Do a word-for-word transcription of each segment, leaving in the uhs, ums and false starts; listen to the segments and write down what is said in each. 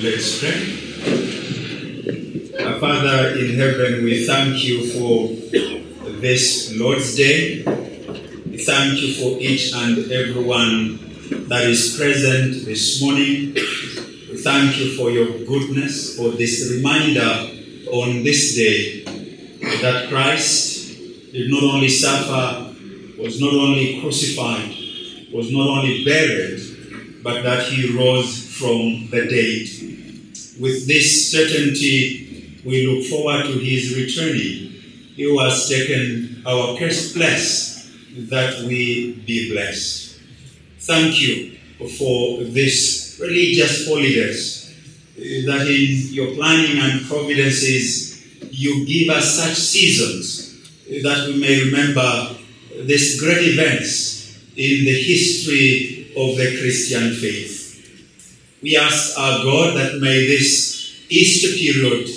Let's pray. Our Father in heaven, we thank you for this Lord's Day. We thank you for each and everyone that is present this morning. We thank you for your goodness, for this reminder on this day that Christ did not only suffer, was not only crucified, was not only buried, but that he rose from the dead. With this certainty, we look forward to his returning. He has taken our cursed place that we be blessed. Thank you for this religious holiness, that in your planning and providences, you give us such seasons that we may remember these great events in the history of the Christian faith. We ask our God that may this Easter period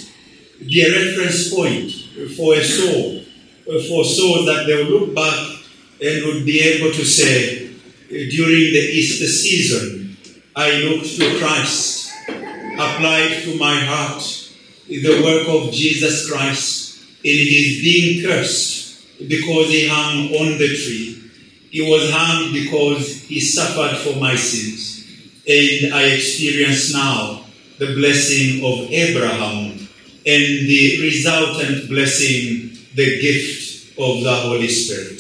be a reference point for a soul, for souls that they will look back and would be able to say, during the Easter season, I looked to Christ, applied to my heart the work of Jesus Christ in his being cursed because he hung on the tree. He was hung because he suffered for my sins. And I experience now the blessing of Abraham and the resultant blessing, the gift of the Holy Spirit.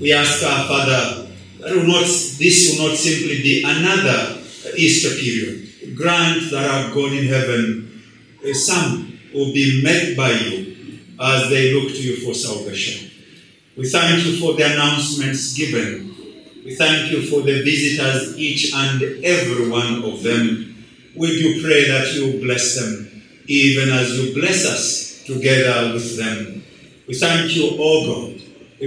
We ask our Father, this will not simply be another Easter period. Grant that our God in heaven, some will be met by you as they look to you for salvation. We thank you for the announcements given. We thank you for the visitors, each and every one of them. We do pray that you bless them, even as you bless us together with them. We thank you, O God,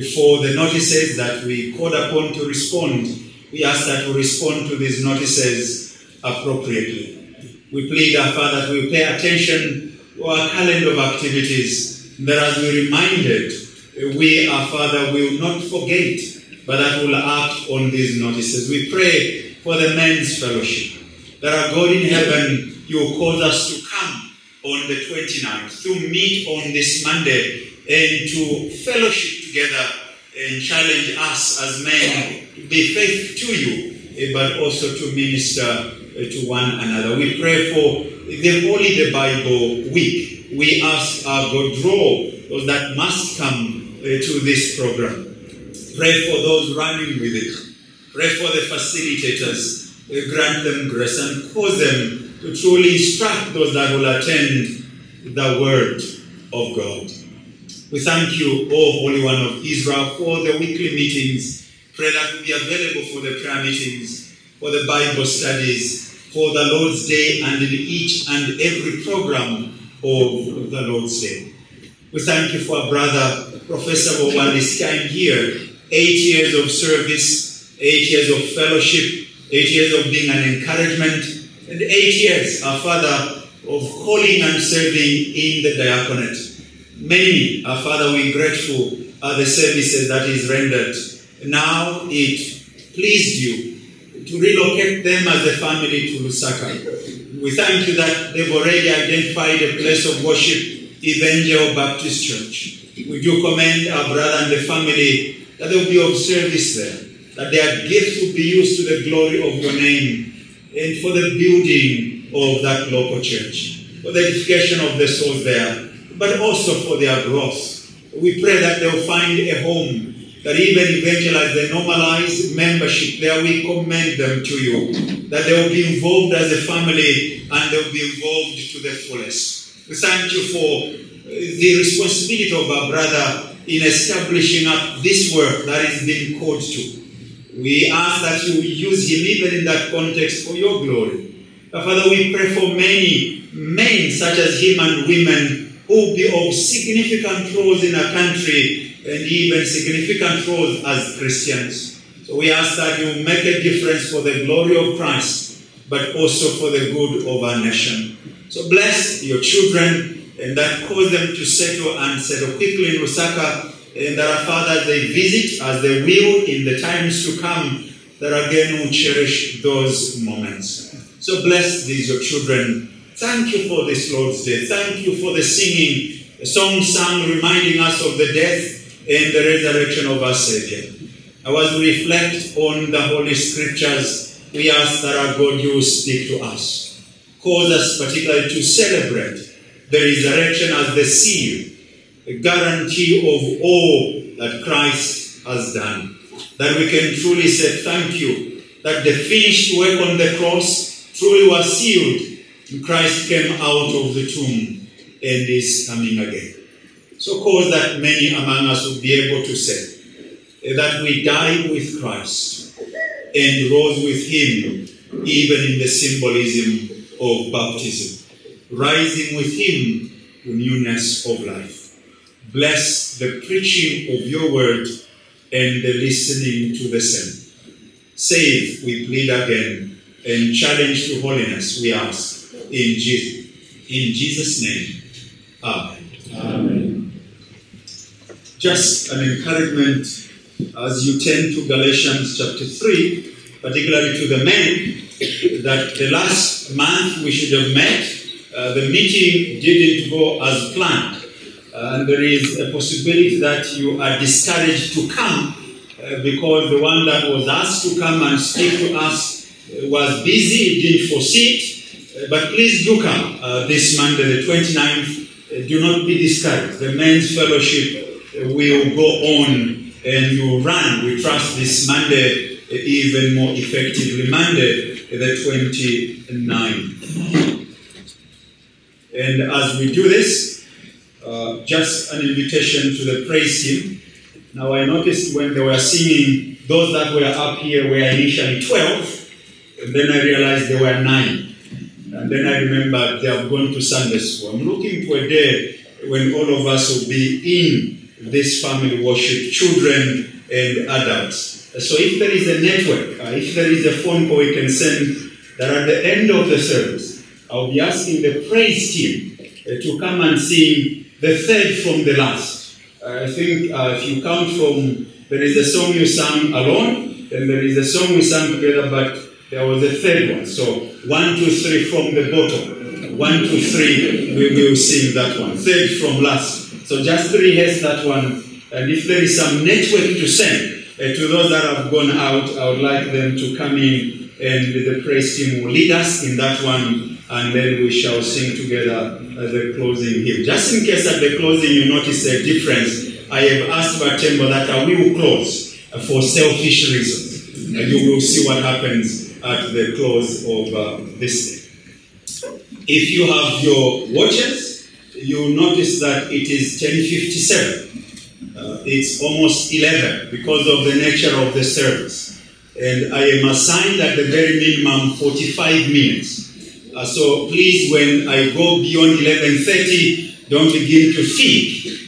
for the notices that we called upon to respond. We ask that we respond to these notices appropriately. We plead, our Father, that we pay attention to our calendar of activities, that as we are reminded, we, our Father, will not forget, but that will act on these notices. We pray for the men's fellowship, that our God in heaven, you cause us to come on the twenty-ninth, to meet on this Monday and to fellowship together and challenge us as men to be faithful to you, but also to minister to one another. We pray for the Holy the Bible week. We ask our God, draw those that must come to this program. Pray for those running with it. Pray for the facilitators. Grant them grace and cause them to truly instruct those that will attend the word of God. We thank you, O Holy One of Israel, for the weekly meetings. Pray that we be available for the prayer meetings, for the Bible studies, for the Lord's Day, and in each and every program of the Lord's Day. We thank you for our brother, Professor Bobalis, came here. Eight years of service, eight years of fellowship, eight years of being an encouragement, and eight years, our Father, of calling and serving in the diaconate. Many, our Father, we're grateful are the services that is rendered. Now it pleased you to relocate them as a family to Lusaka. We thank you that they've already identified a place of worship, Evangel Baptist Church. We do commend our brother and the family that they will be of service there, that their gifts will be used to the glory of your name and for the building of that local church, for the edification of the souls there, but also for their growth. We pray that they will find a home, that even evangelize the normalized membership there. We commend them to you, that they will be involved as a family and they will be involved to the fullest. We thank you for the responsibility of our brother in establishing up this work that is being called to. We ask that you use him even in that context for your glory. Father, we pray for many men such as him and women who will be of significant roles in our country and even significant roles as Christians. So we ask that you make a difference for the glory of Christ, but also for the good of our nation. So bless your children, and that cause them to settle and settle quickly in Lusaka, and that our Father, they visit as they will in the times to come, that again will cherish those moments. So bless these your children Thank you for this Lord's Day. Thank you for the singing, the song sung reminding us of the death and the resurrection of our Savior. As we reflect on the Holy Scriptures, we ask that our God, you will speak to us. Cause us particularly to celebrate the resurrection as the seal, the guarantee of all that Christ has done. That we can truly say thank you, that the finished work on the cross truly was sealed, and Christ came out of the tomb and is coming again. So cause that many among us will be able to say that we died with Christ and rose with him, even in the symbolism of baptism, rising with him to newness of life. Bless the preaching of your word and the listening to the same. Save, we plead again, and challenge to holiness, we ask, in Jesus, in Jesus' name. Amen. Amen. Just an encouragement as you turn to Galatians chapter three, particularly to the men, that the last month we should have met, uh, the meeting didn't go as planned. Uh, and there is a possibility that you are discouraged to come uh, because the one that was asked to come and speak to us uh, was busy, didn't foresee it. Uh, but please do come uh, this Monday, the twenty-ninth. Uh, do not be discouraged. The men's fellowship uh, will go on and you run. We trust this Monday uh, even more effectively, Monday, the twenty-ninth. And as we do this, Uh, just an invitation to the praise team. Now I noticed when they were singing, those that were up here were initially twelve, and then I realized there were nine. And then I remembered they have gone to Sunday school. I'm looking for a day when all of us will be in this family worship, children and adults. So if there is a network, uh, if there is a phone call you can send, that at the end of the service, I'll be asking the praise team uh, to come and sing the third from the last. Uh, I think uh, if you count from, there is a song you sang alone, then there is a song we sang together, but there was a third one. So one, two, three from the bottom. One, two, three, we will sing that one. Third from last. So just rehearse that one. And if there is some network to send, uh, to those that have gone out, I would like them to come in and the praise team will lead us in that one. And then we shall sing together the closing hymn. Just in case at the closing you notice a difference, I have asked Batembo that I will close for selfish reasons. And you will see what happens at the close of uh, this day. If you have your watches, you'll notice that it is ten fifty-seven. Uh, it's almost eleven because of the nature of the service. And I am assigned at the very minimum forty-five minutes. Uh, so please, when I go beyond eleven thirty, don't begin to think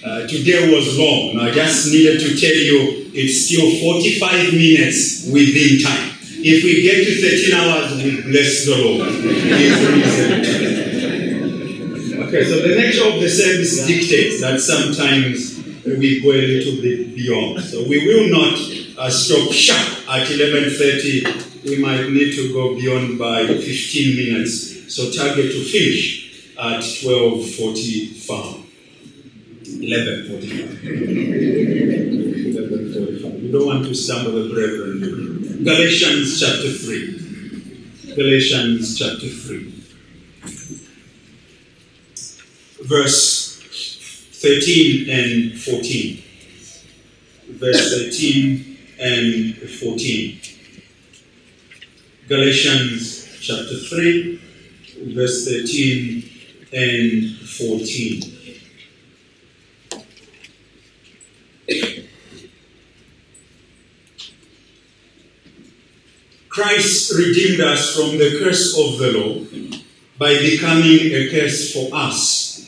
uh, today was long. I just needed to tell you it's still forty-five minutes within time. If we get to thirteen hours, we bless the Lord. Okay, so the nature of the service dictates that sometimes we go a little bit beyond. So we will not uh, stop sharp at eleven thirty. We might need to go beyond by fifteen minutes. So target to finish at twelve forty-five. eleven forty-five. eleven forty-five. You don't want to stumble the brethren. Galatians chapter three. Galatians chapter three. Verse thirteen and fourteen. Verse thirteen and fourteen. Galatians chapter three. Verse thirteen and fourteen. Christ redeemed us from the curse of the law by becoming a curse for us.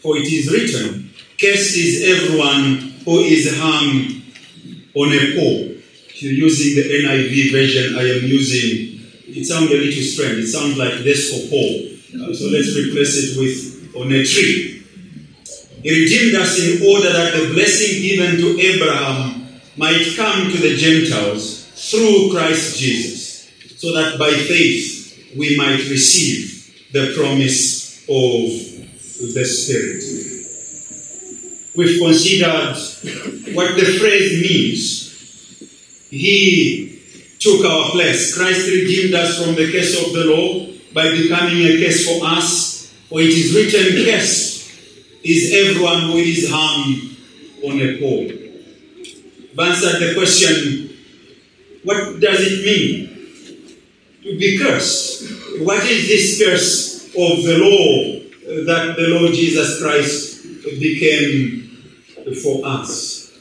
For it is written, cursed is everyone who is hung on a pole. If you're using the N I V version I am using, it sounds a little strange. It sounds like this for Paul. Uh, so let's replace it with on a tree. He redeemed us in order that the blessing given to Abraham might come to the Gentiles through Christ Jesus, so that by faith we might receive the promise of the Spirit. We've considered what the phrase means. He took our place. Christ redeemed us from the curse of the law by becoming a curse for us. For it is written, cursed is everyone who is hung on a pole. Answered the question, what does it mean to be cursed? What is this curse of the law that the Lord Jesus Christ became for us?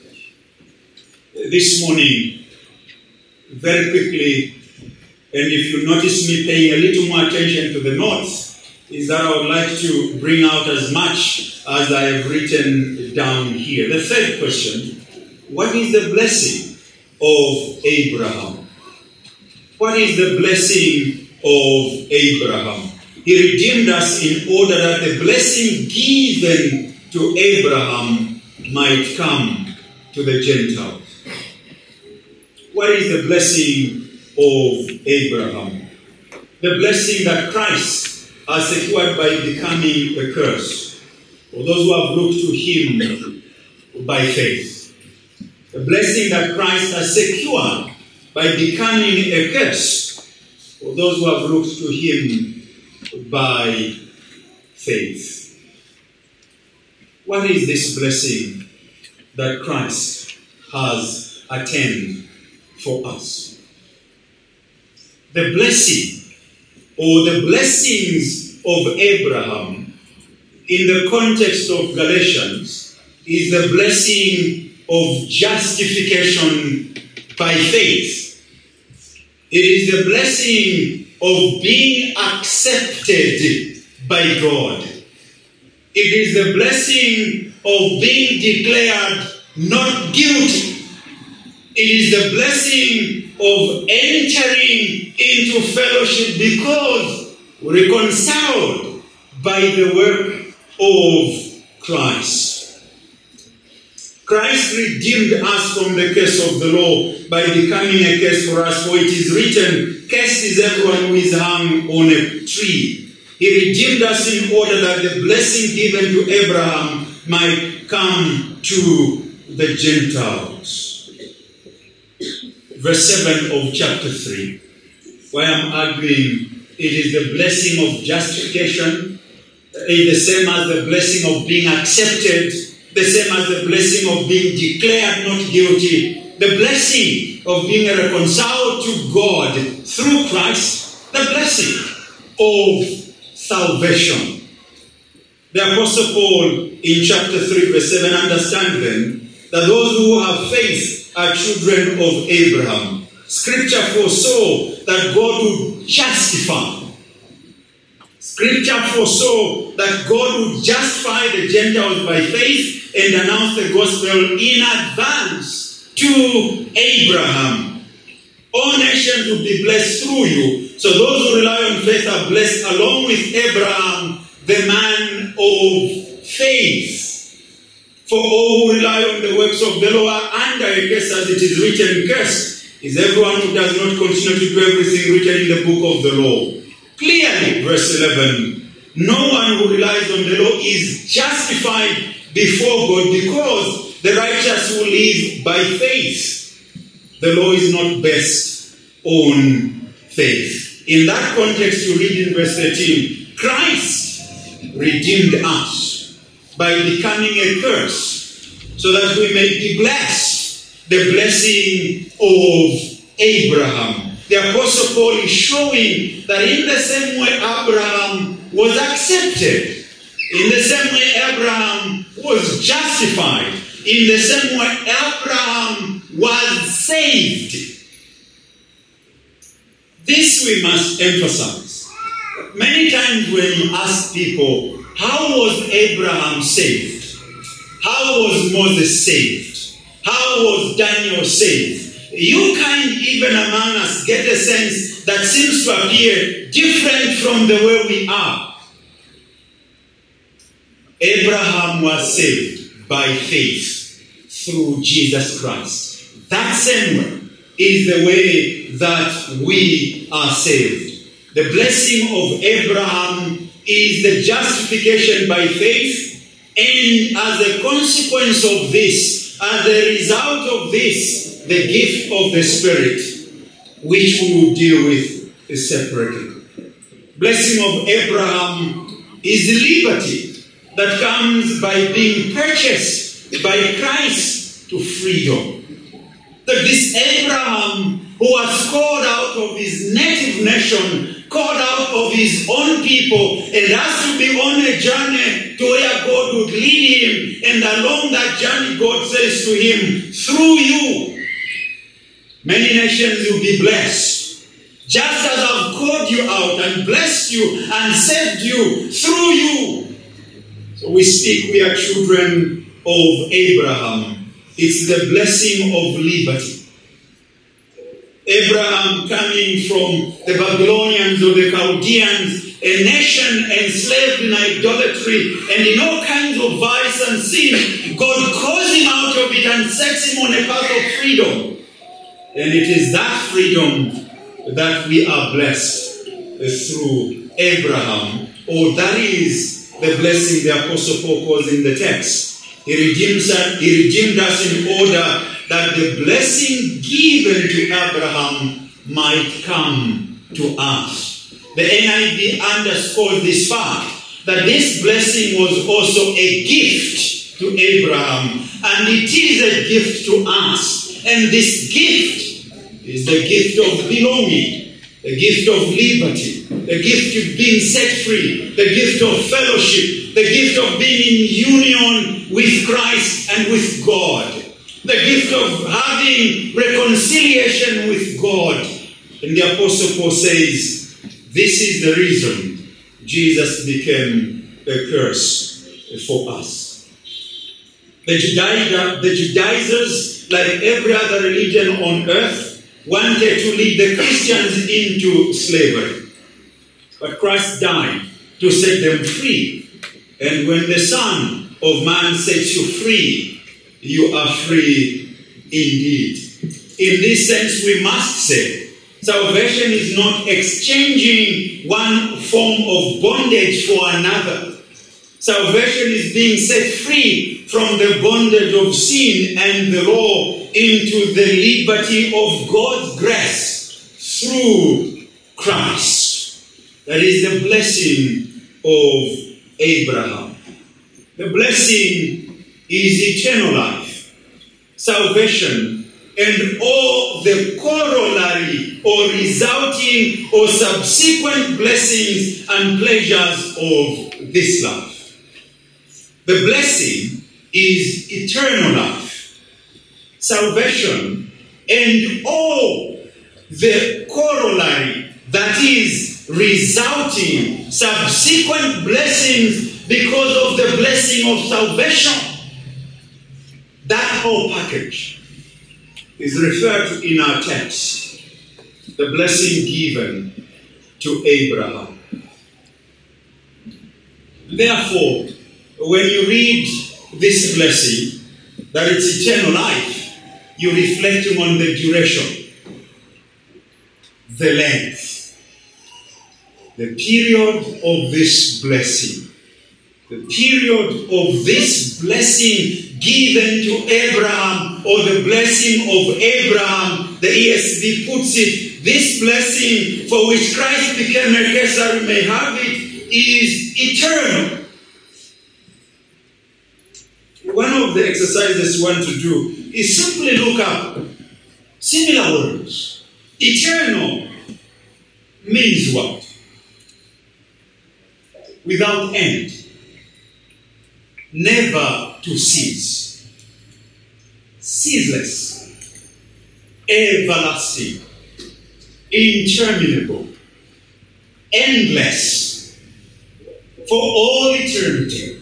This morning, very quickly, and if you notice me paying a little more attention to the notes, is that I would like to bring out as much as I have written down here. The third question, what is the blessing of Abraham? What is the blessing of Abraham? He redeemed us in order that the blessing given to Abraham might come to the Gentiles. What is the blessing of Abraham? The blessing that Christ has secured by becoming a curse for those who have looked to him by faith. The blessing that Christ has secured by becoming a curse for those who have looked to him by faith. What is this blessing that Christ has attained for us? The blessing, or the blessings of Abraham, in the context of Galatians, is the blessing of justification by faith. It is the blessing of being accepted by God. It is the blessing of being declared not guilty. It is the blessing of entering into fellowship because reconciled by the work of Christ. Christ redeemed us from the curse of the law by becoming a curse for us, for it is written, cursed is everyone who is hung on a tree. He redeemed us in order that the blessing given to Abraham might come to the Gentiles. Verse seven of chapter three, where I'm arguing it is the blessing of justification, the same as the blessing of being accepted, the same as the blessing of being declared not guilty, the blessing of being reconciled to God through Christ, the blessing of salvation. The Apostle Paul in chapter three verse seven, understand then that those who have faith are children of Abraham. Scripture foresaw that God would justify. Scripture foresaw that God would justify the Gentiles by faith and announce the gospel in advance to Abraham. All nations will be blessed through you. So those who rely on faith are blessed along with Abraham, the man of faith. For all who rely on the works of the law are under a curse, as it is written, cursed is everyone who does not continue to do everything written in the book of the law. Clearly, verse eleven, no one who relies on the law is justified before God, because the righteous who live by faith, the law is not based on faith. In that context, you read in verse thirteen, Christ redeemed us by becoming a curse so that we may be blessed, the blessing of Abraham. The Apostle Paul is showing that in the same way Abraham was accepted, in the same way Abraham was justified, in the same way Abraham was saved. This we must emphasize. Many times when you ask people, how was Abraham saved? How was Moses saved? How was Daniel saved? You can't even among us get a sense that seems to appear different from the way we are. Abraham was saved by faith through Jesus Christ. That same way is the way that we are saved. The blessing of Abraham is the justification by faith, and as a consequence of this, as a result of this, the gift of the Spirit, which we will deal with separately. Blessing of Abraham is liberty that comes by being purchased by Christ to freedom. That this Abraham, who was called out of his native nation, called out of his own people, and has to be on a journey to where God would lead him, and along that journey God says to him, through you, many nations will be blessed. Just as I've called you out and blessed you and saved you, through you. So we speak, we are children of Abraham. It's the blessing of liberty. Abraham coming from the Babylonians or the Chaldeans, a nation enslaved in idolatry and in all kinds of vice and sin, God calls him out of it and sets him on a path of freedom. And it is that freedom that we are blessed through Abraham, or that is the blessing the Apostle Paul calls in the text. He redeems us, he redeemed us in order that the blessing given to Abraham might come to us. The N I V underscores this fact, that this blessing was also a gift to Abraham, and it is a gift to us. And this gift is the gift of belonging, the gift of liberty, the gift of being set free, the gift of fellowship, the gift of being in union with Christ and with God. The gift of having reconciliation with God. And the Apostle Paul says, this is the reason Jesus became a curse for us. The Judaizers, the Judaizers, like every other religion on earth, wanted to lead the Christians into slavery. But Christ died to set them free. And when the Son of Man sets you free, you are free indeed. In this sense, we must say, salvation is not exchanging one form of bondage for another. Salvation is being set free from the bondage of sin and the law into the liberty of God's grace through Christ. That is the blessing of Abraham. The blessing is eternal life, salvation, and all the corollary or resulting or subsequent blessings and pleasures of this life. The blessing is eternal life, salvation, and all the corollary, that is resulting subsequent blessings because of the blessing of salvation. That whole package is referred to in our text, the blessing given to Abraham. Therefore, when you read this blessing, that it's eternal life, you reflect on the duration, the length, the period of this blessing. The period of this blessing given to Abraham, or the blessing of Abraham, the E S V puts it, this blessing for which Christ became a curse that we may have it, is eternal. One of the exercises we want to do is simply look up similar words. Eternal means what? Without end. Never to cease. Ceaseless. Everlasting. Interminable. Endless. For all eternity.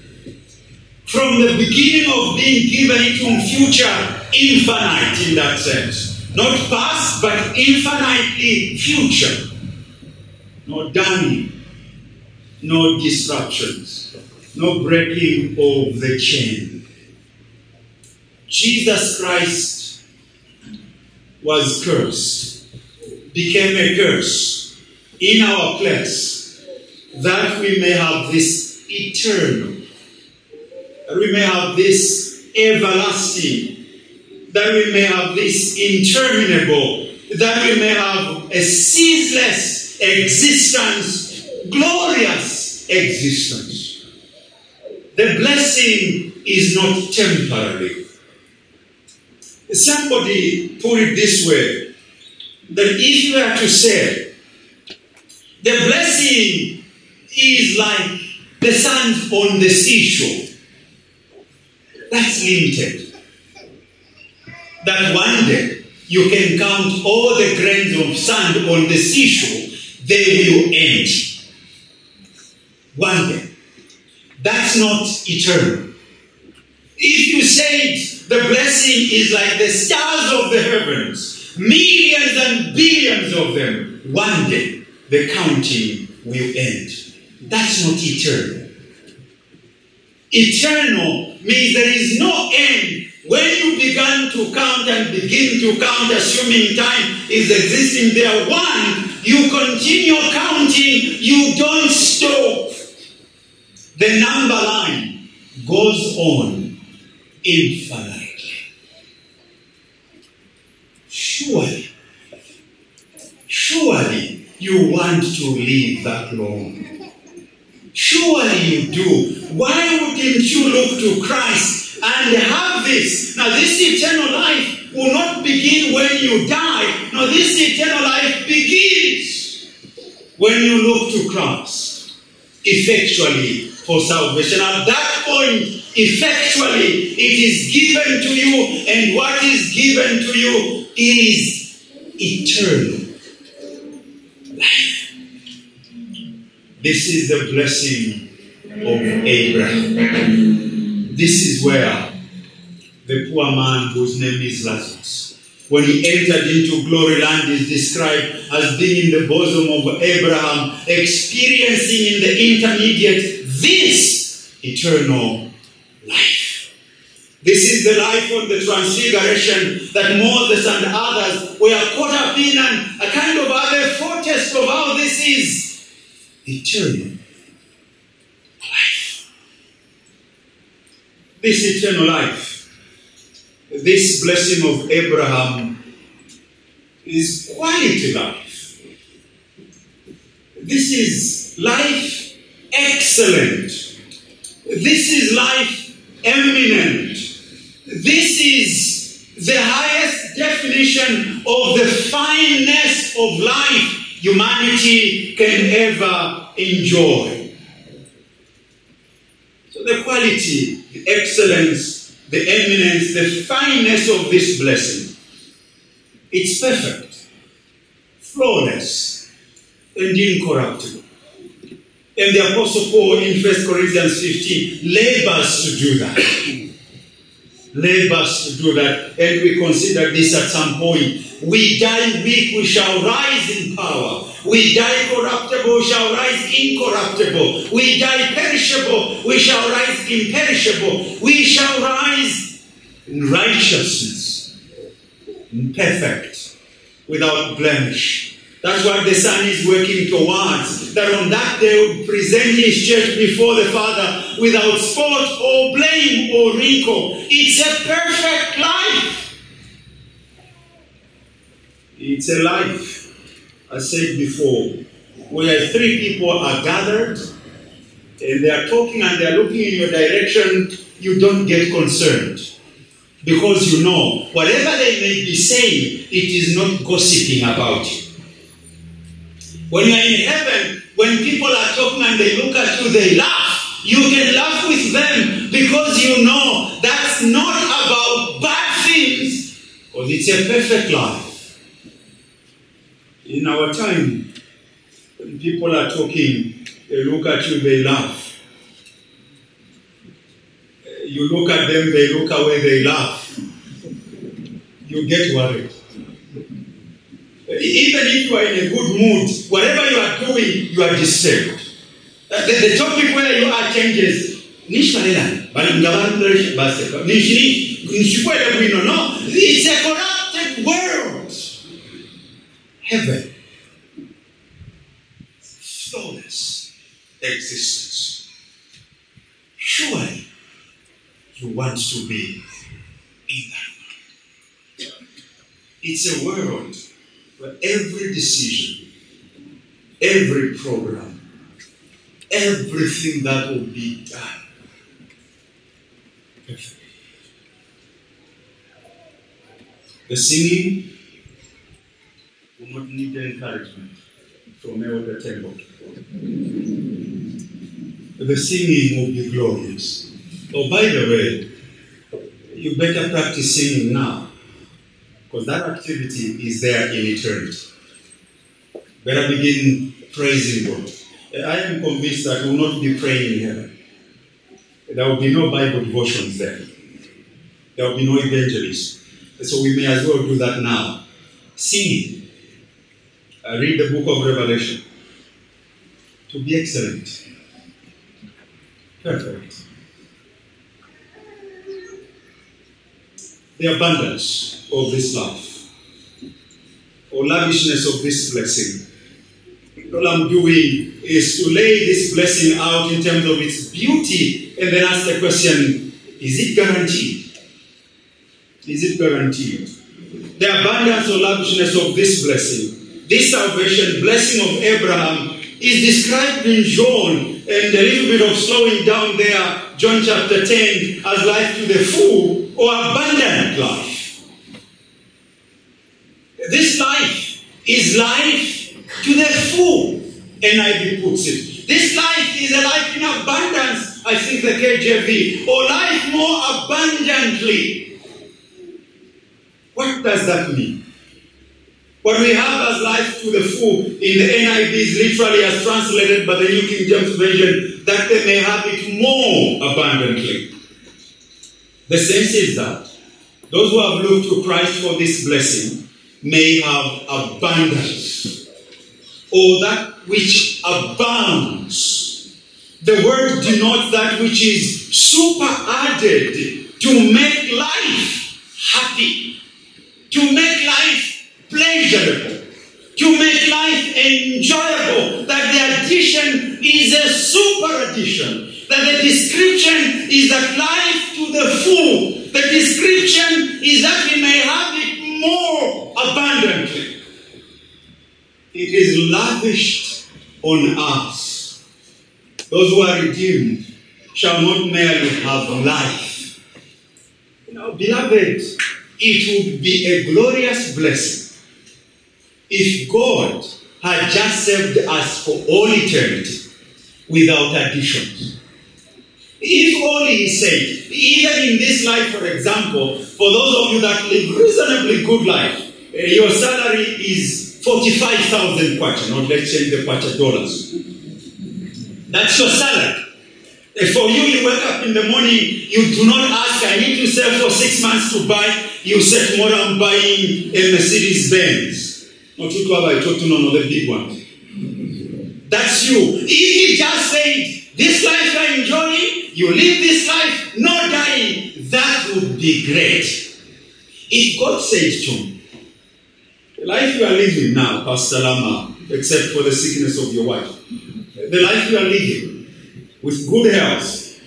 From the beginning of being given into future, infinite in that sense. Not past, but infinitely future. No dawning. No disruptions. No breaking of the chain. Jesus Christ was cursed, became a curse in our place, that we may have this eternal, that we may have this everlasting, that we may have this interminable, that we may have a ceaseless existence, glorious existence. The blessing is not temporary. Somebody put it this way, that if you were to say, the blessing is like the sand on the seashore, that's limited. That one day you can count all the grains of sand on the seashore, they will end. One day. That's not eternal. If you said the blessing is like the stars of the heavens, millions and billions of them, one day the counting will end. That's not eternal. Eternal means there is no end. When you began to count and begin to count, assuming time is existing there, one, you continue counting, you don't stop. The number line goes on infinitely. Surely, surely you want to live that long. Surely you do. Why wouldn't you look to Christ and have this? Now this eternal life will not begin when you die. Now this eternal life begins when you look to Christ effectually for salvation. At that point, effectually, it is given to you, and what is given to you is eternal life. This is the blessing of Abraham. This is where the poor man whose name is Lazarus, when he entered into glory land, is described as being in the bosom of Abraham, experiencing in the intermediate this eternal life. This is the life of the transfiguration that Moses and others were caught up in, and a kind of other foretaste of how this is eternal. This eternal life, this blessing of Abraham, is quality life. This is life excellent. This is life eminent. This is the highest definition of the fineness of life humanity can ever enjoy. So the quality, the excellence, the eminence, the fineness of this blessing. It's perfect, flawless, and incorruptible. And the Apostle Paul in First Corinthians fifteen labors to do that. labors to do that. And we consider this at some point. We die weak, we shall rise in power. We die corruptible, we shall rise incorruptible. We die perishable, we shall rise imperishable. We shall rise in righteousness, in perfect, without blemish. That's what the Son is working towards. That on that day will present His church before the Father without spot or blame or wrinkle. It's a perfect life. It's a life, I said before, where three people are gathered and they are talking and they are looking in your direction, you don't get concerned. Because you know, whatever they may be saying, it is not gossiping about you. When you are in heaven, when people are talking and they look at you, they laugh. You can laugh with them because you know that's not about bad things. Because it's a perfect life. In our time, when people are talking, they look at you, they laugh. You look at them, they look away, they laugh. You get worried. Even if you are in a good mood, whatever you are doing, you are disturbed. The, the topic where you are changes. It's a corrupted world. Heaven, flawless, existence. Surely you want to be in that world. It's a world where every decision, every program, everything that will be done, perfect. The singing will not need the encouragement from the temple. The singing will be glorious. Oh, by the way, you better practice singing now, because that activity is there in eternity. Better begin praising God. I am convinced that we will not be praying in heaven. There will be no Bible devotions there. There will be no evangelists. So we may as well do that now. Singing. Uh, read the book of Revelation. To be excellent. Perfect. The abundance of this love, or lavishness of this blessing. All I'm doing is to lay this blessing out in terms of its beauty and then ask the question, is it guaranteed? Is it guaranteed? The abundance or lavishness of this blessing, this salvation, blessing of Abraham, is described in John, and a little bit of slowing down there, John chapter ten, as life to the full or abundant life. This life is life to the full, N I V puts it. This life is a life in abundance, I think the K J V, or life more abundantly. What does that mean? What we have as life to the full in the N I V is literally as translated by the New King James Version, that they may have it more abundantly. The sense is that those who have looked to Christ for this blessing may have abundance, or that which abounds. The word denotes that which is superadded to make life happy, to make life pleasurable, to make life enjoyable, that the addition is a super addition, that the description is that life to the full, the description is that we may have it more abundantly. It is lavished on us. Those who are redeemed shall not merely have life. Now, beloved, it would be a glorious blessing if God had just saved us for all eternity without additions. If only He said, even in this life, for example, for those of you that live reasonably good life, your salary is forty-five thousand kwacha, not let's change the kwacha dollars. That's your salary. For you, you wake up in the morning, you do not ask, I need to sell for six months to buy. You say, tomorrow I'm buying a Mercedes Benz. Not you, I talk to none of the big one. That's you. If He just said, this life you're enjoying, you live this life, no dying, that would be great. If God says to me, the life you are living now, Pastor Lama, except for the sickness of your wife, the life you are living, with good health,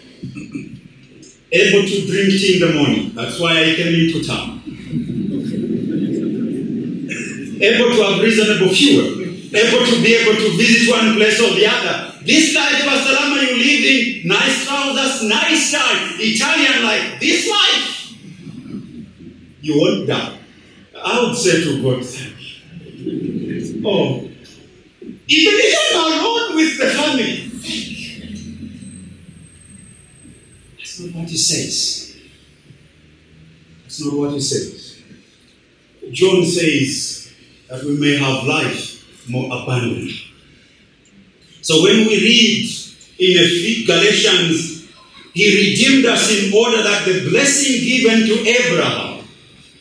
able to drink tea in the morning. That's why I came into town. Able to have reasonable fuel. Able to be able to visit one place or the other. This life, Pastor Lama, you live in nice trousers, nice style, Italian life. This life, you won't die. I would say to God, thank you. Oh, even if I'm alone with the family, that's not what He says. That's not what He says. John says that we may have life more abundantly. So when we read in Galatians, He redeemed us in order that the blessing given to Abraham,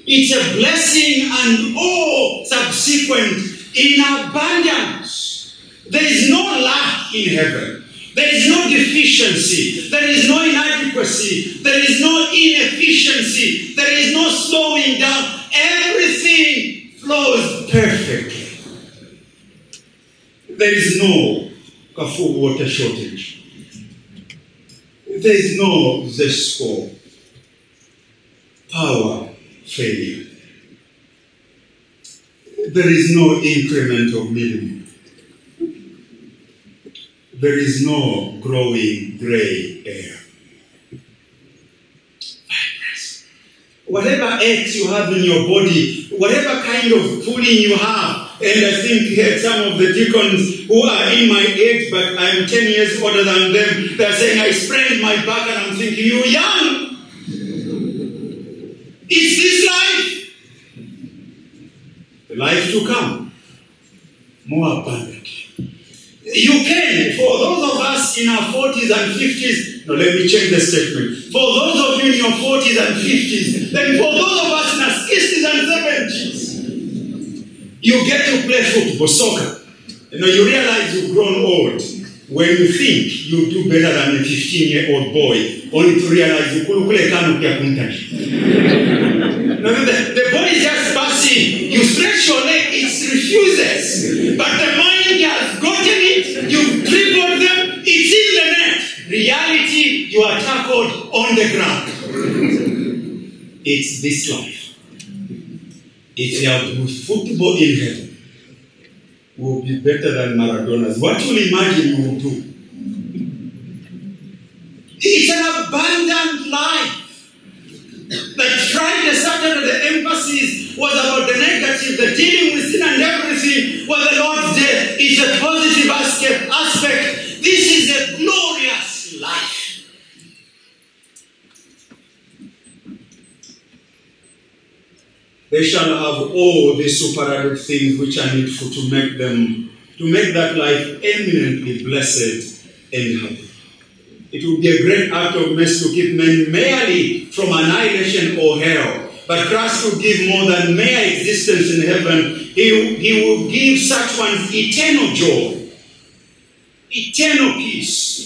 it's a blessing and all subsequent in abundance. There is no lack in heaven. There is no deficiency. There is no inadequacy. There is no inefficiency. There is no slowing down. Everything flows perfectly. There is no Kafue water shortage. If there is no Zesco, power failure. There is no increment of minimum. There is no growing grey air. Whatever aches you have in your body, whatever kind of pulling you have, and I think here some of the deacons who are in my age, but I'm ten years older than them, they're saying, I sprained my back, and I'm thinking, you're young. Is this life? The life to come, more abundantly. You can, for those of us in our forties and fifties, no, let me change the statement. For those of you in your forties and fifties, then for those of us in our sixties and seventies, you get to play football, soccer. You know, you realize you've grown old when you think you do better than a fifteen-year-old boy, only to realize you couldn't play a no, the, the body is just passing. You stretch your leg, it refuses. But the mind has gotten it, you've dribbled them, it's in the net. Reality, you are tackled on the ground. It's this life. If you have football in heaven, will be better than Maradona's. What you imagine you will do? It's an abundant life. Like Friday, Saturday, the emphasis was about the negative, the dealing with sin and everything. Well, the Lord's day is a positive aspect. This is a glorious life. They shall have all the superadded things which are needful to make them, to make that life eminently blessed and happy. It will be a great act of mercy to keep men merely from annihilation or hell. But Christ will give more than mere existence in heaven. He, he will give such ones eternal joy, eternal peace,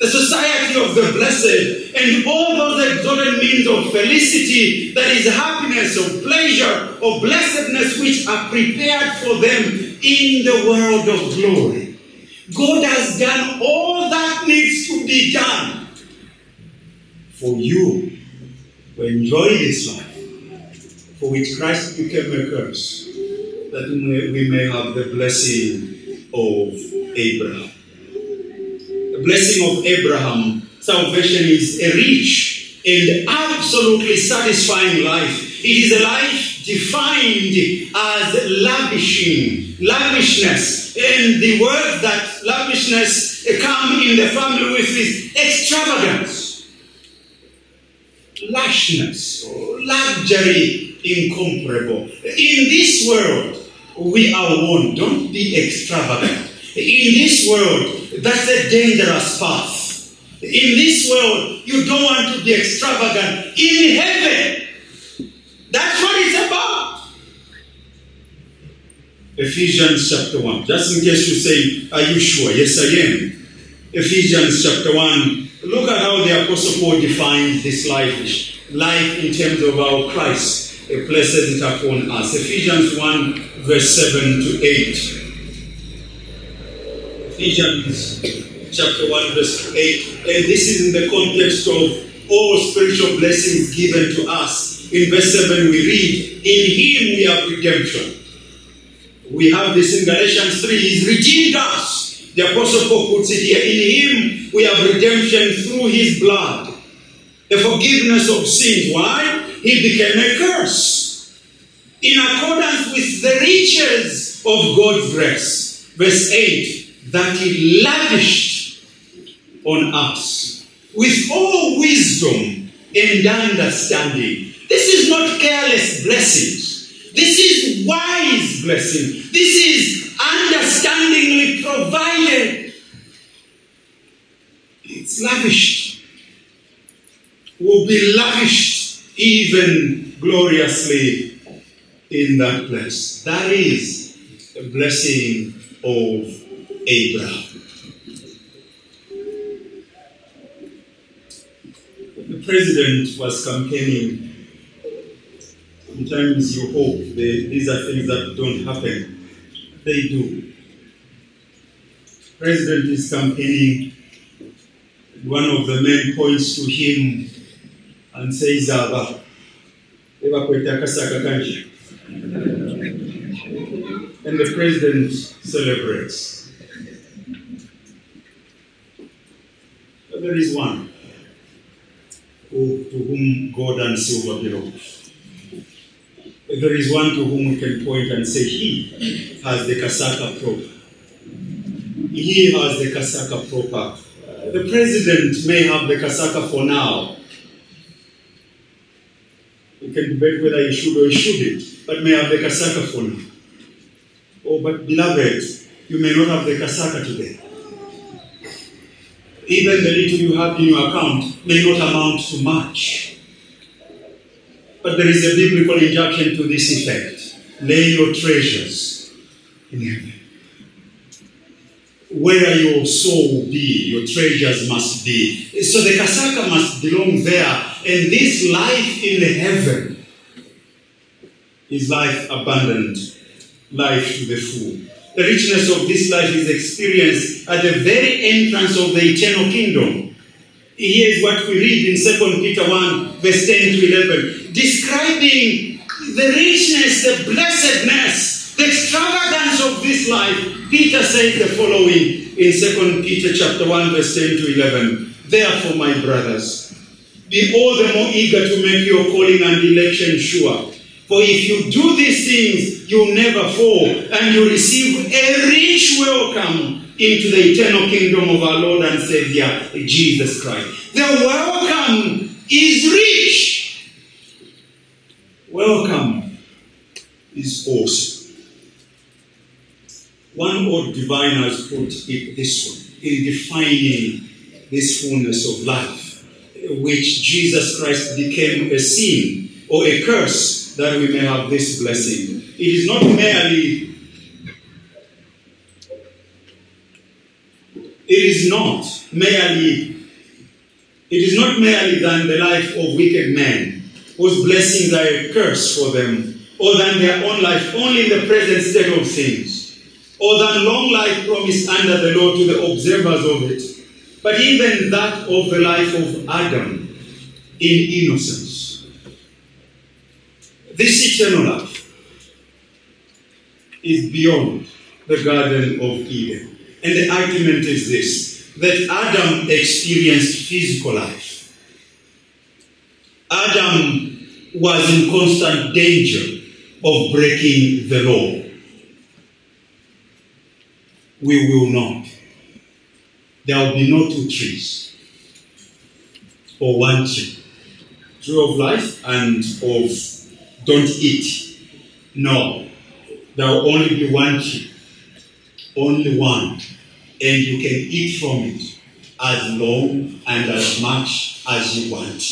the society of the blessed, and all those exalted means of felicity, that is happiness, or pleasure, or blessedness, which are prepared for them in the world of glory. God has done all that needs to be done for you to enjoy this life, for which Christ became a curse, that we may have the blessing of Abraham. The blessing of Abraham, salvation, is a rich and absolutely satisfying life. It is a life defined as lavishing, lavishness. And the word that lavishness comes in the family with is extravagance, lashness, luxury incomparable. In this world, we are warned, don't be extravagant. In this world, that's a dangerous path. In this world, you don't want to be extravagant. In heaven, that's what it's about. Ephesians chapter one. Just in case you say, are you sure? Yes, I am. Ephesians chapter one. Look at how the Apostle Paul defines this life, life in terms of how Christ places it upon us. Ephesians one, verse seven to eight. Ephesians chapter one, verse eight. And this is in the context of all spiritual blessings given to us. In verse seven we read, in him we have redemption. We have this in Galatians three. He's redeemed us. The Apostle Paul puts it here. In him we have redemption through his blood, the forgiveness of sins. Why? He became a curse in accordance with the riches of God's grace. Verse eight. That he lavished on us with all wisdom and understanding. This is not careless blessings. This is wise blessing. This is understandingly provided. It's lavished. Will be lavished even gloriously in that place. That is the blessing of Abraham. The president was campaigning. Sometimes you hope they, these are things that don't happen. They do. President is campaigning. One of the men points to him and says, Abba, and the president celebrates. But there is one who, to whom gold and silver belongs. There is one to whom we can point and say, he has the kasaka proper. He has the kasaka proper. The president may have the kasaka for now. You can debate whether you should or you shouldn't, but may have the kasaka for now. Oh, but beloved, you may not have the kasaka today. Even the little you have in your account may not amount to much. But there is a biblical injunction to this effect. Lay your treasures in heaven. Where your soul will be, your treasures must be. So the kasaka must belong there. And this life in heaven is life abundant, life to the full. The richness of this life is experienced at the very entrance of the eternal kingdom. Here is what we read in Second Peter one, verse ten to eleven, describing the richness, the blessedness, the extravagance of this life. Peter says the following in Second Peter chapter one, verse ten to eleven. Therefore, my brothers, be all the more eager to make your calling and election sure. For if you do these things, you'll never fall, and you'll receive a rich welcome into the eternal kingdom of our Lord and Savior, Jesus Christ. The welcome is rich. Welcome is awesome. One old divine has put it this way in defining this fullness of life, which Jesus Christ became a sin or a curse that we may have this blessing. It is not merely, it is not merely, it is not merely than the life of wicked men, whose blessings are a curse for them, or than their own life, only in the present state of things, or than long life promised under the law to the observers of it, but even that of the life of Adam in innocence. This eternal life is beyond the Garden of Eden. And the argument is this, that Adam experienced physical life. Adam was in constant danger of breaking the law. We will not. There will be no two trees or one tree. Tree of life and of don't eat. No. There will only be one tree. Only one. And you can eat from it as long and as much as you want.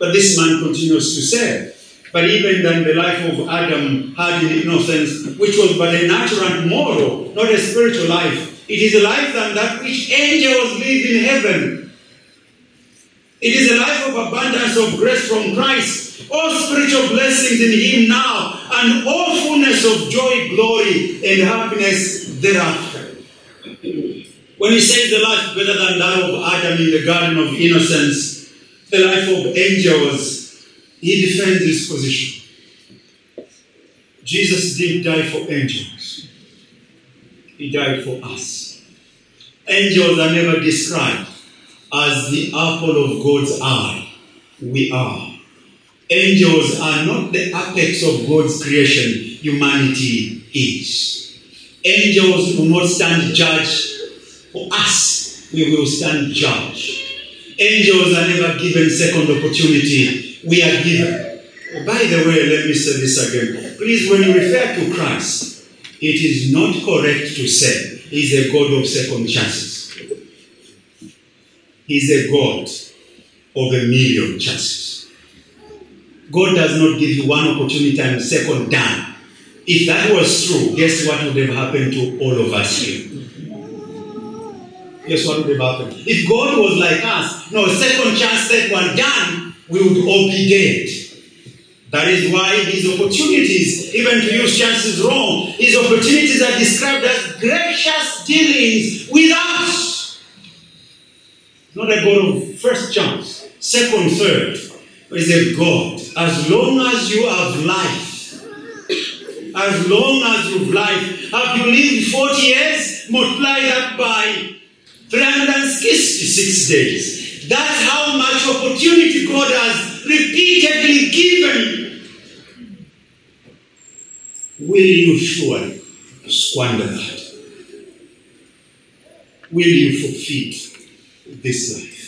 But this man continues to say, but even than the life of Adam had in innocence, which was but a natural and moral, not a spiritual life. It is a life than that which angels live in heaven. It is a life of abundance of grace from Christ, all spiritual blessings in him now, and all fullness of joy, glory, and happiness thereafter. When he says the life better than that of Adam in the Garden of Innocence, the life of angels, he defends his position. Jesus did die for angels. He died for us. Angels are never described as the apple of God's eye. We are. Angels are not the apex of God's creation. Humanity is. Angels will not stand judge for us. We will stand judge. Angels are never given second opportunity. We are given. By the way, let me say this again. Please, when you refer to Christ, it is not correct to say he's a God of second chances. He's a God of a million chances. God does not give you one opportunity and second done. If that was true, guess what would have happened to all of us here? Guess what would have happened? If God was like us, no, second chance, second done, we would all be dead. That is why these opportunities, even to use chances wrong, these opportunities are described as has gracious dealings with us. Not a God of first chance, second, third. But it's a God. As long as you have life, as long as you have life, have you lived forty years? Multiply that by three hundred sixty-six days. That's how much opportunity God has repeatedly given. Will you surely squander that? Will you forfeit this life?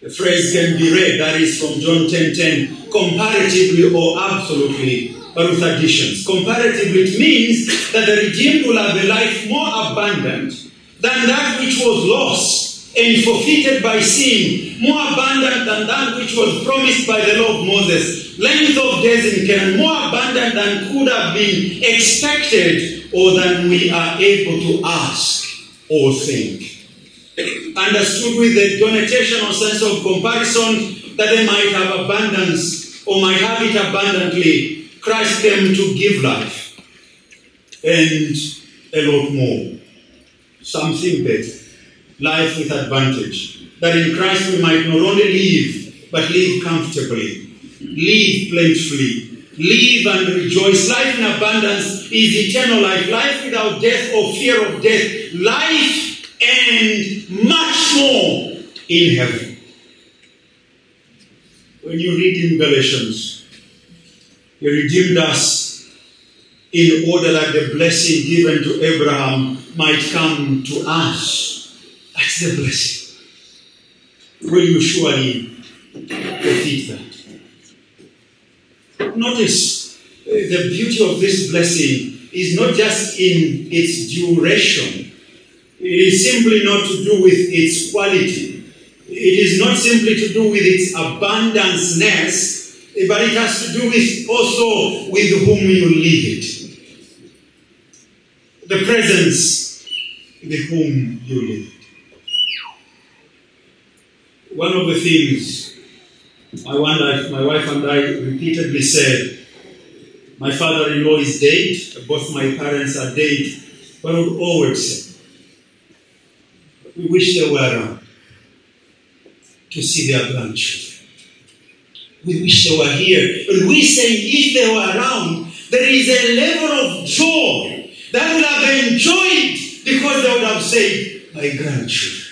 The phrase can be read, that is from John ten ten, comparatively or absolutely, but with additions. Comparatively, it means that the redeemed will have a life more abundant than that which was lost and forfeited by sin, more abundant than that which was promised by the law of Moses, length of days in Canaan, more abundant than could have been expected or than we are able to ask or think. Understood with the connotation or sense of comparison that they might have abundance or might have it abundantly, Christ came to give life and a lot more. Something better, life with advantage, that in Christ we might not only live, but live comfortably, live plentifully, live and rejoice. Life in abundance is eternal life, life without death or fear of death, life and much more in heaven. When you read in Galatians, He redeemed us in order that the blessing given to Abraham might come to us. That's the blessing. Will you surely repeat that? Notice the beauty of this blessing is not just in its duration. It is simply not to do with its quality. It is not simply to do with its abundance-ness, but it has to do with also with whom you live it. The presence with whom you live. One of the things I wonder if my wife and I repeatedly said, my father-in-law is dead, both my parents are dead, but I would always say, we wish they were around to see their grandchildren. We wish they were here. But we say if they were around, there is a level of joy that would have enjoyed, because they would have said, my grandchildren,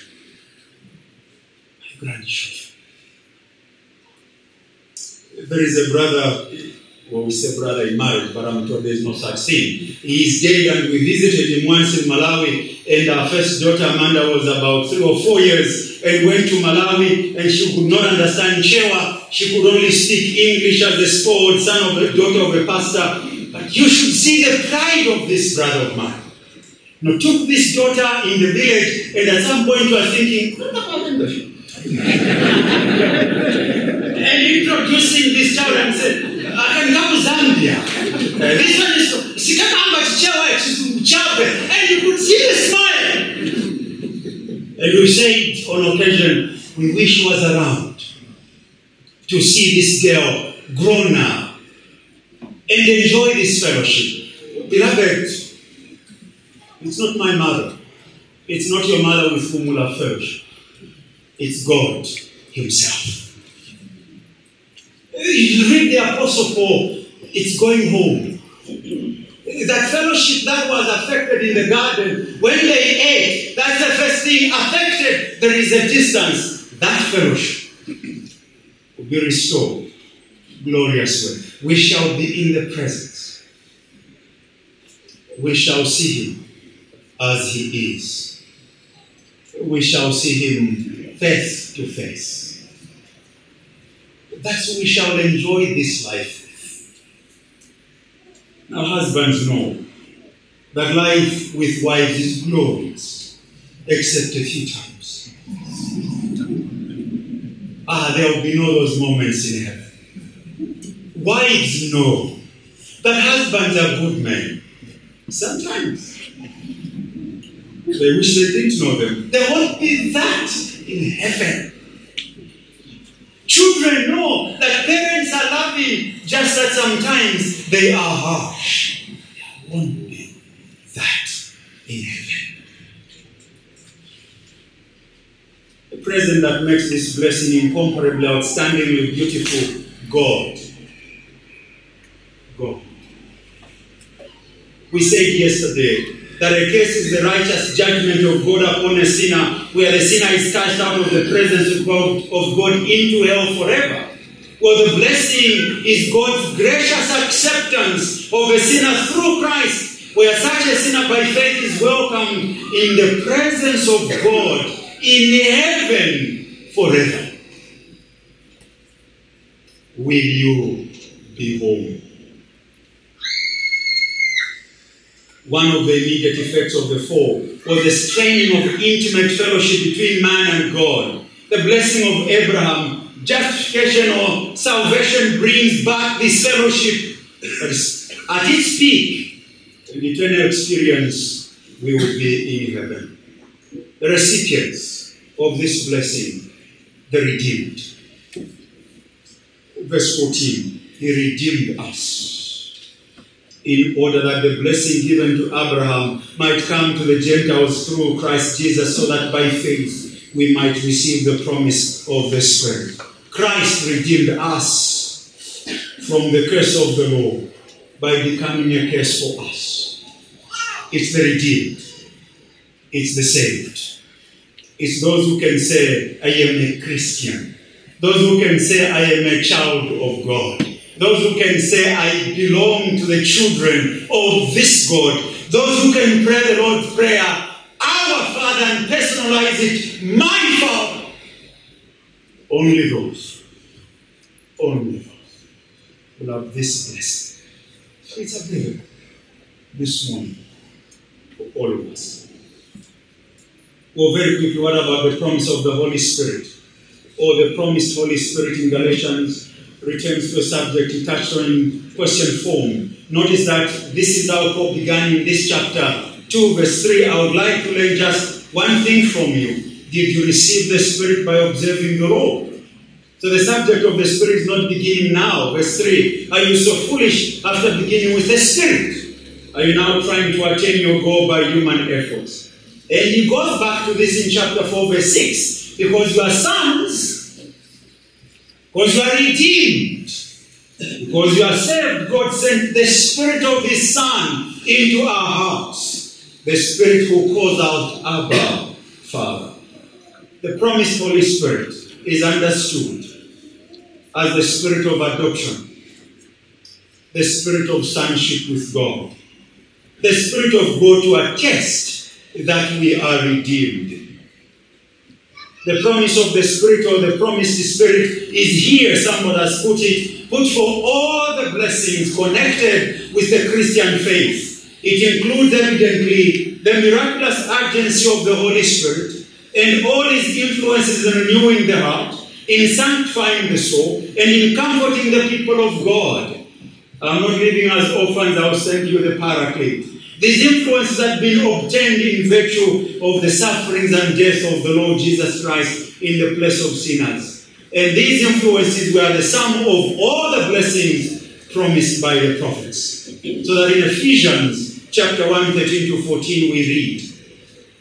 my grandchildren. There is a brother, well, we say brother in marriage, but I'm told there is no such thing. He is dead, and we visited him once in Malawi, and our first daughter Amanda was about three or four years and went to Malawi, and she could not understand Chewa. She could only speak English as the spoiled son of a daughter of a pastor. But you should see the pride of this brother of mine. Now, took this daughter in the village, and at some point was thinking, and introducing this child and said, I can go to Zambia. This one is, she can't come back to Chewa, she's Chabe. And you could see the smile. And we said on occasion, we wish she was around to see this girl grown up and enjoy this fellowship. Beloved, it's not my mother. It's not your mother with whom we'll have fellowship. It's God Himself. You read the Apostle Paul, it's going home. That fellowship that was affected in the garden, when they ate, that's the first thing affected. There is a distance. That fellowship will be restored. Glorious way. We shall be in the presence. We shall see Him as He is. We shall see Him face to face. That's what we shall enjoy this life with. Now, husbands know that life with wives is glorious, except a few times. Ah, there will be no those moments in heaven. Wives know that husbands are good men. Sometimes. They wish they didn't know them. There won't be that in heaven. Children know that parents are loving, just that sometimes they are harsh. There won't be that in heaven. A present that makes this blessing incomparably, outstandingly beautiful. God. God. We said yesterday that a case is the righteous judgment of God upon a sinner, where the sinner is cast out of the presence of God, of God into hell forever. Well, the blessing is God's gracious acceptance of a sinner through Christ, where such a sinner by faith is welcomed in the presence of God in heaven forever. Will you be home? One of the immediate effects of the fall was the straining of intimate fellowship between man and God. The blessing of Abraham, justification or salvation, brings back this fellowship. At its peak, an eternal experience, we will be in heaven. The recipients of this blessing, the redeemed. Verse fourteen, he redeemed us, in order that the blessing given to Abraham might come to the Gentiles through Christ Jesus, so that by faith we might receive the promise of the Spirit. Christ redeemed us from the curse of the law by becoming a curse for us. It's the redeemed. It's the saved. It's those who can say, I am a Christian. Those who can say, I am a child of God. Those who can say, I belong to the children of this God. Those who can pray the Lord's Prayer, our Father, and personalize it, my Father. Only those, only those who have this blessing. It's available this morning for all of us. Well, very quickly, what about the promise of the Holy Spirit? Or the promised Holy Spirit in Galatians? Returns to a subject he touched on in question form. Notice that this is how Paul began in this chapter two, verse three. I would like to learn just one thing from you. Did you receive the Spirit by observing the law? So the subject of the Spirit is not beginning now. Verse three. Are you so foolish after beginning with the Spirit? Are you now trying to attain your goal by human efforts? And he goes back to this in chapter four, verse six. Because you are sons. Because you are redeemed, because you are saved, God sent the Spirit of His Son into our hearts. The Spirit who calls out, Abba, Father. The promised Holy Spirit is understood as the Spirit of adoption, the Spirit of sonship with God, the Spirit of God to attest that we are redeemed. The promise of the Spirit, or the promised Spirit, is here, someone has put it, put for all the blessings connected with the Christian faith. It includes evidently the miraculous agency of the Holy Spirit and all His influences in renewing the heart, in sanctifying the soul, and in comforting the people of God. I'm not leaving as orphans, I'll send you the Paraclete. These influences have been obtained in virtue of the sufferings and death of the Lord Jesus Christ in the place of sinners. And these influences were the sum of all the blessings promised by the prophets. So that in Ephesians chapter one, thirteen to fourteen, we read,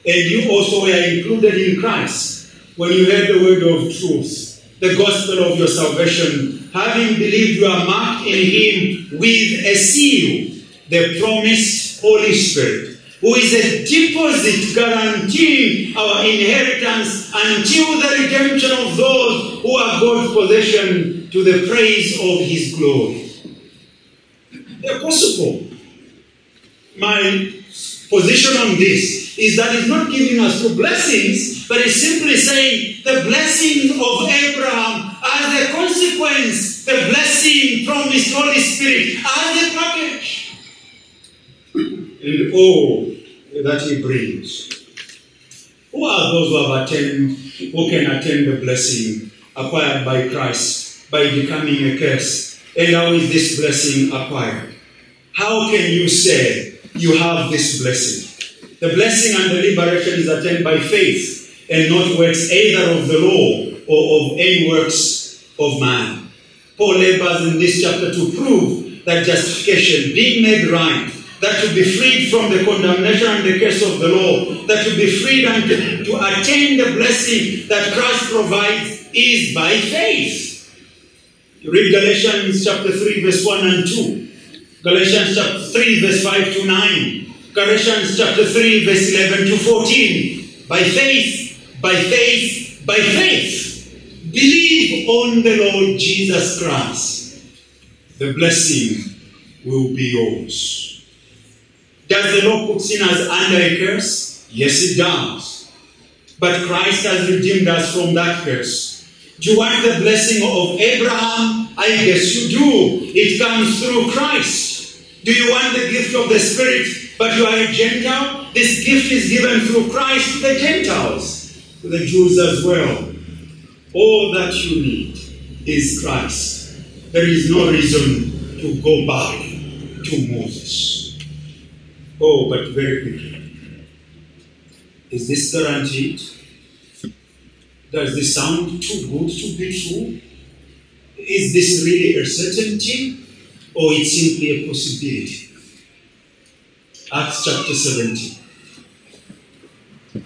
and you also were included in Christ when you heard the word of truth, the gospel of your salvation, having believed you are marked in Him with a seal, the promised Holy Spirit, who is a deposit guaranteeing our inheritance until the redemption of those who are God's possession, to the praise of His glory. The Apostle Paul, my position on this is that it's not giving us the blessings, but it's simply saying the blessing of Abraham as a consequence, the blessing promised Holy Spirit as a package. And all that He brings. Who are those who have attained, who can attain the blessing acquired by Christ by becoming a curse? And how is this blessing acquired? How can you say you have this blessing? The blessing and the liberation is attained by faith and not works either of the law or of any works of man. Paul labors in this chapter to prove that justification, being made right, that you be freed from the condemnation and the curse of the law, that you be freed and to, to attain the blessing that Christ provides is by faith. You read Galatians chapter three, verse one and two. Galatians chapter three, verse five to nine. Galatians chapter three, verse eleven to fourteen. By faith, by faith, by faith, believe on the Lord Jesus Christ. The blessing will be yours. Does the law put sinners under a curse? Yes, it does. But Christ has redeemed us from that curse. Do you want the blessing of Abraham? I guess you do. It comes through Christ. Do you want the gift of the Spirit, but you are a Gentile? This gift is given through Christ to the Gentiles, to the Jews as well. All that you need is Christ. There is no reason to go back to Moses. Oh, but very quickly. Is this guaranteed? Does this sound too good to be true? Is this really a certainty? Or it's simply a possibility? Acts chapter seventeen.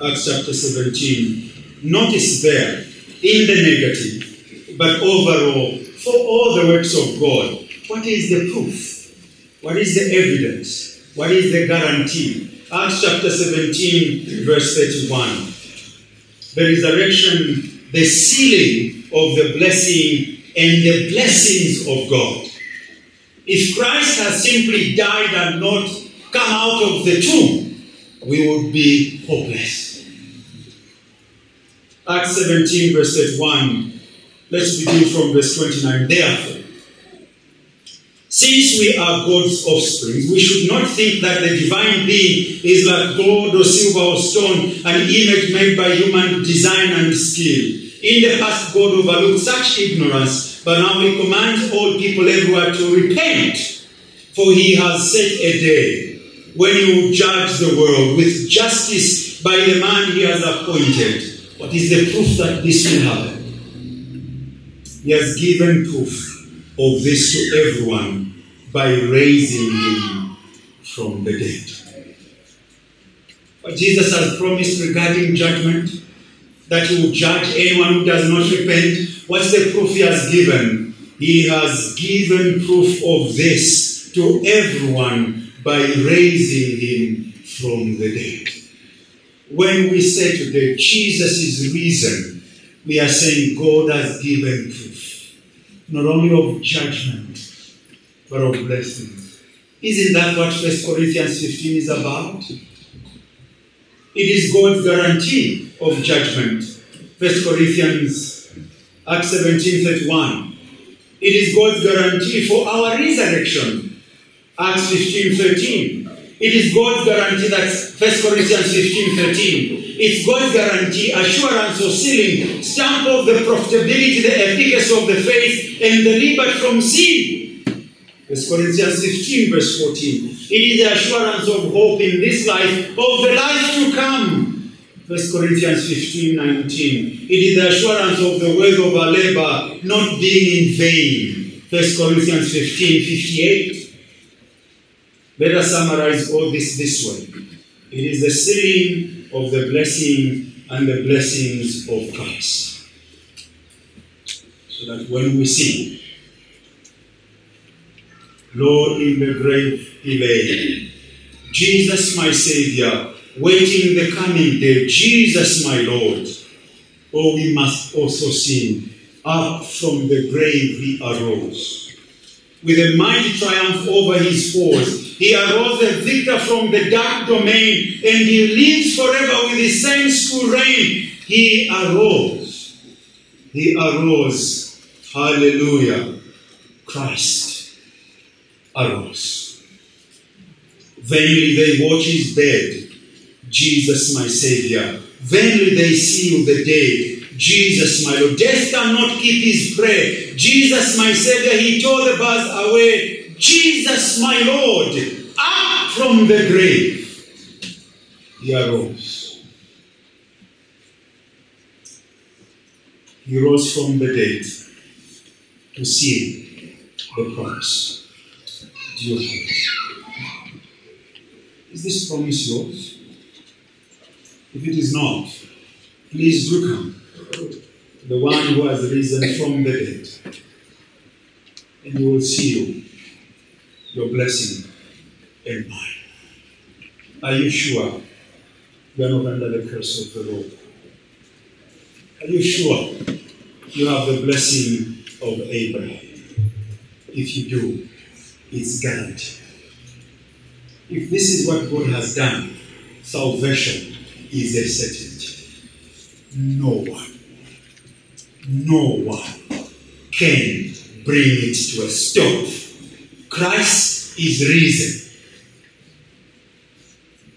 Acts chapter seventeen. Notice there, in the negative, but overall, for all the works of God, what is the proof? What is the evidence? What is the guarantee? Acts chapter seventeen, verse thirty-one. The resurrection, the sealing of the blessing and the blessings of God. If Christ has simply died and not come out of the tomb, we would be hopeless. Acts seventeen, verse thirty-one. Let's begin from verse twenty-nine. Therefore, since we are God's offspring, we should not think that the divine being is like gold or silver or stone, an image made by human design and skill. In the past, God overlooked such ignorance, but now he commands all people everywhere to repent, for he has set a day when he will judge the world with justice by the man he has appointed. What is the proof that this will happen? He has given proof of this to everyone by raising him from the dead. But Jesus has promised regarding judgment that he will judge anyone who does not repent. What's the proof he has given? He has given proof of this to everyone by raising him from the dead. When we say today, Jesus is risen, we are saying God has given proof. Not only of judgment, but of blessing. Isn't that what First Corinthians fifteen is about? It is God's guarantee of judgment. First Corinthians, Acts seventeen, thirty-one. It is God's guarantee for our resurrection. Acts fifteen, thirteen. It is God's guarantee that First Corinthians fifteen, thirteen. It's God's guarantee, assurance of sealing, stamp of the profitability, the efficacy of the faith, and the liberty from sin. First Corinthians fifteen, verse fourteen. It is the assurance of hope in this life, of the life to come. First Corinthians fifteen, nineteen. It is the assurance of the word of our labor not being in vain. First Corinthians fifteen, fifty-eight. Let us summarize all this this way. It is the sealing of the blessing and the blessings of Christ. So that when we sing, Lord, in the grave he lay, Jesus my Savior, waiting the coming day, Jesus my Lord. Oh, we must also sing, up from the grave he arose. With a mighty triumph over his foes, he arose a victor from the dark domain, and he lives forever with his saints to reign. He arose. He arose. Hallelujah. Christ arose. Vainly they watch his bed, Jesus my Savior. Vainly they seal the dead, Jesus my Lord. Death cannot keep his prayer, Jesus my Savior. He tore the bars away, Jesus my Lord. Up from the grave he arose. He rose from the dead to seal the promise. Do you have it? is this promise yours? If it is not, please look up the one who has risen from the dead, and you will seal your blessing and mine. Are you sure you are not under the curse of the Lord? Are you sure you have the blessing of Abraham? If you do, it's guaranteed. If this is what God has done, salvation is a certainty. No one, no one can bring it to a stop. Christ is risen.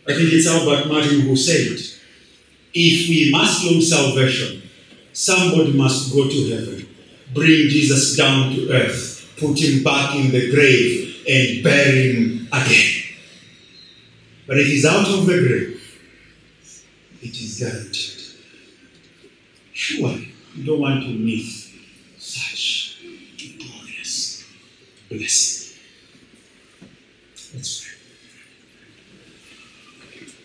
I think it's Albert Martin who said, if we must lose salvation, somebody must go to heaven, bring Jesus down to earth, put him back in the grave, and bury him again. But if he's out of the grave, it is guaranteed. Sure, you don't want to miss such glorious blessing. Let's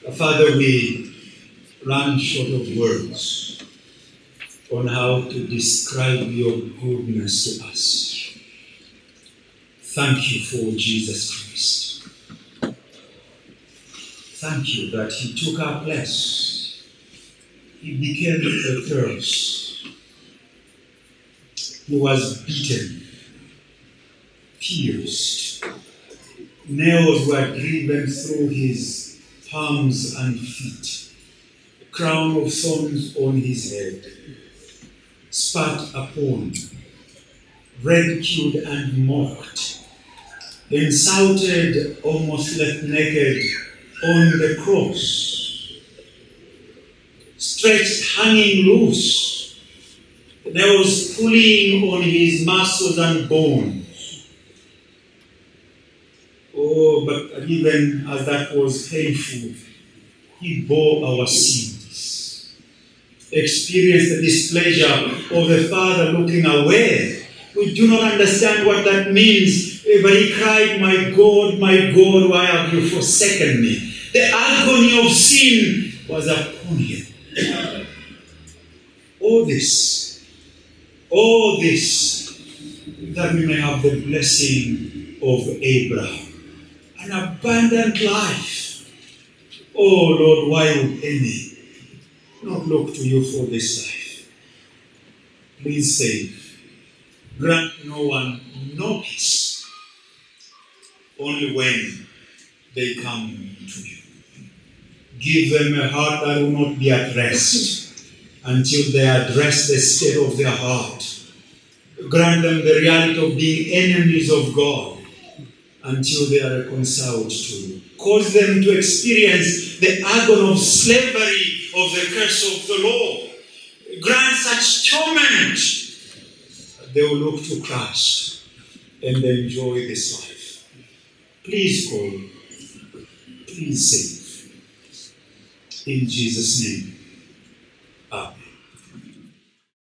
pray. Father, we run short of words on how to describe your goodness to us. Thank you for Jesus Christ. Thank you that he took our place. He became a curse. He was beaten, pierced. Nails were driven through his palms and feet. Crown of thorns on his head, spat upon, ridiculed and mocked, insulted, almost left naked on the cross, stretched hanging loose, nails pulling on his muscles and bones. Oh, but even as that was painful, he bore our sin. Experience the displeasure of the Father looking away. We do not understand what that means. But he cried, my God, my God, why have you forsaken me? The agony of sin was upon him. All this, all this, that we may have the blessing of Abraham, an abundant life. Oh Lord, why would any not look to you for this life? Please save. Grant no one no peace. Only when they come to you. Give them a heart that will not be at rest until they address the state of their heart. Grant them the reality of being enemies of God until they are reconciled to you. Cause them to experience the agony of slavery of the curse of the law. Grant such torment that they will look to Christ and enjoy this life. Please, God, please save. In Jesus' name.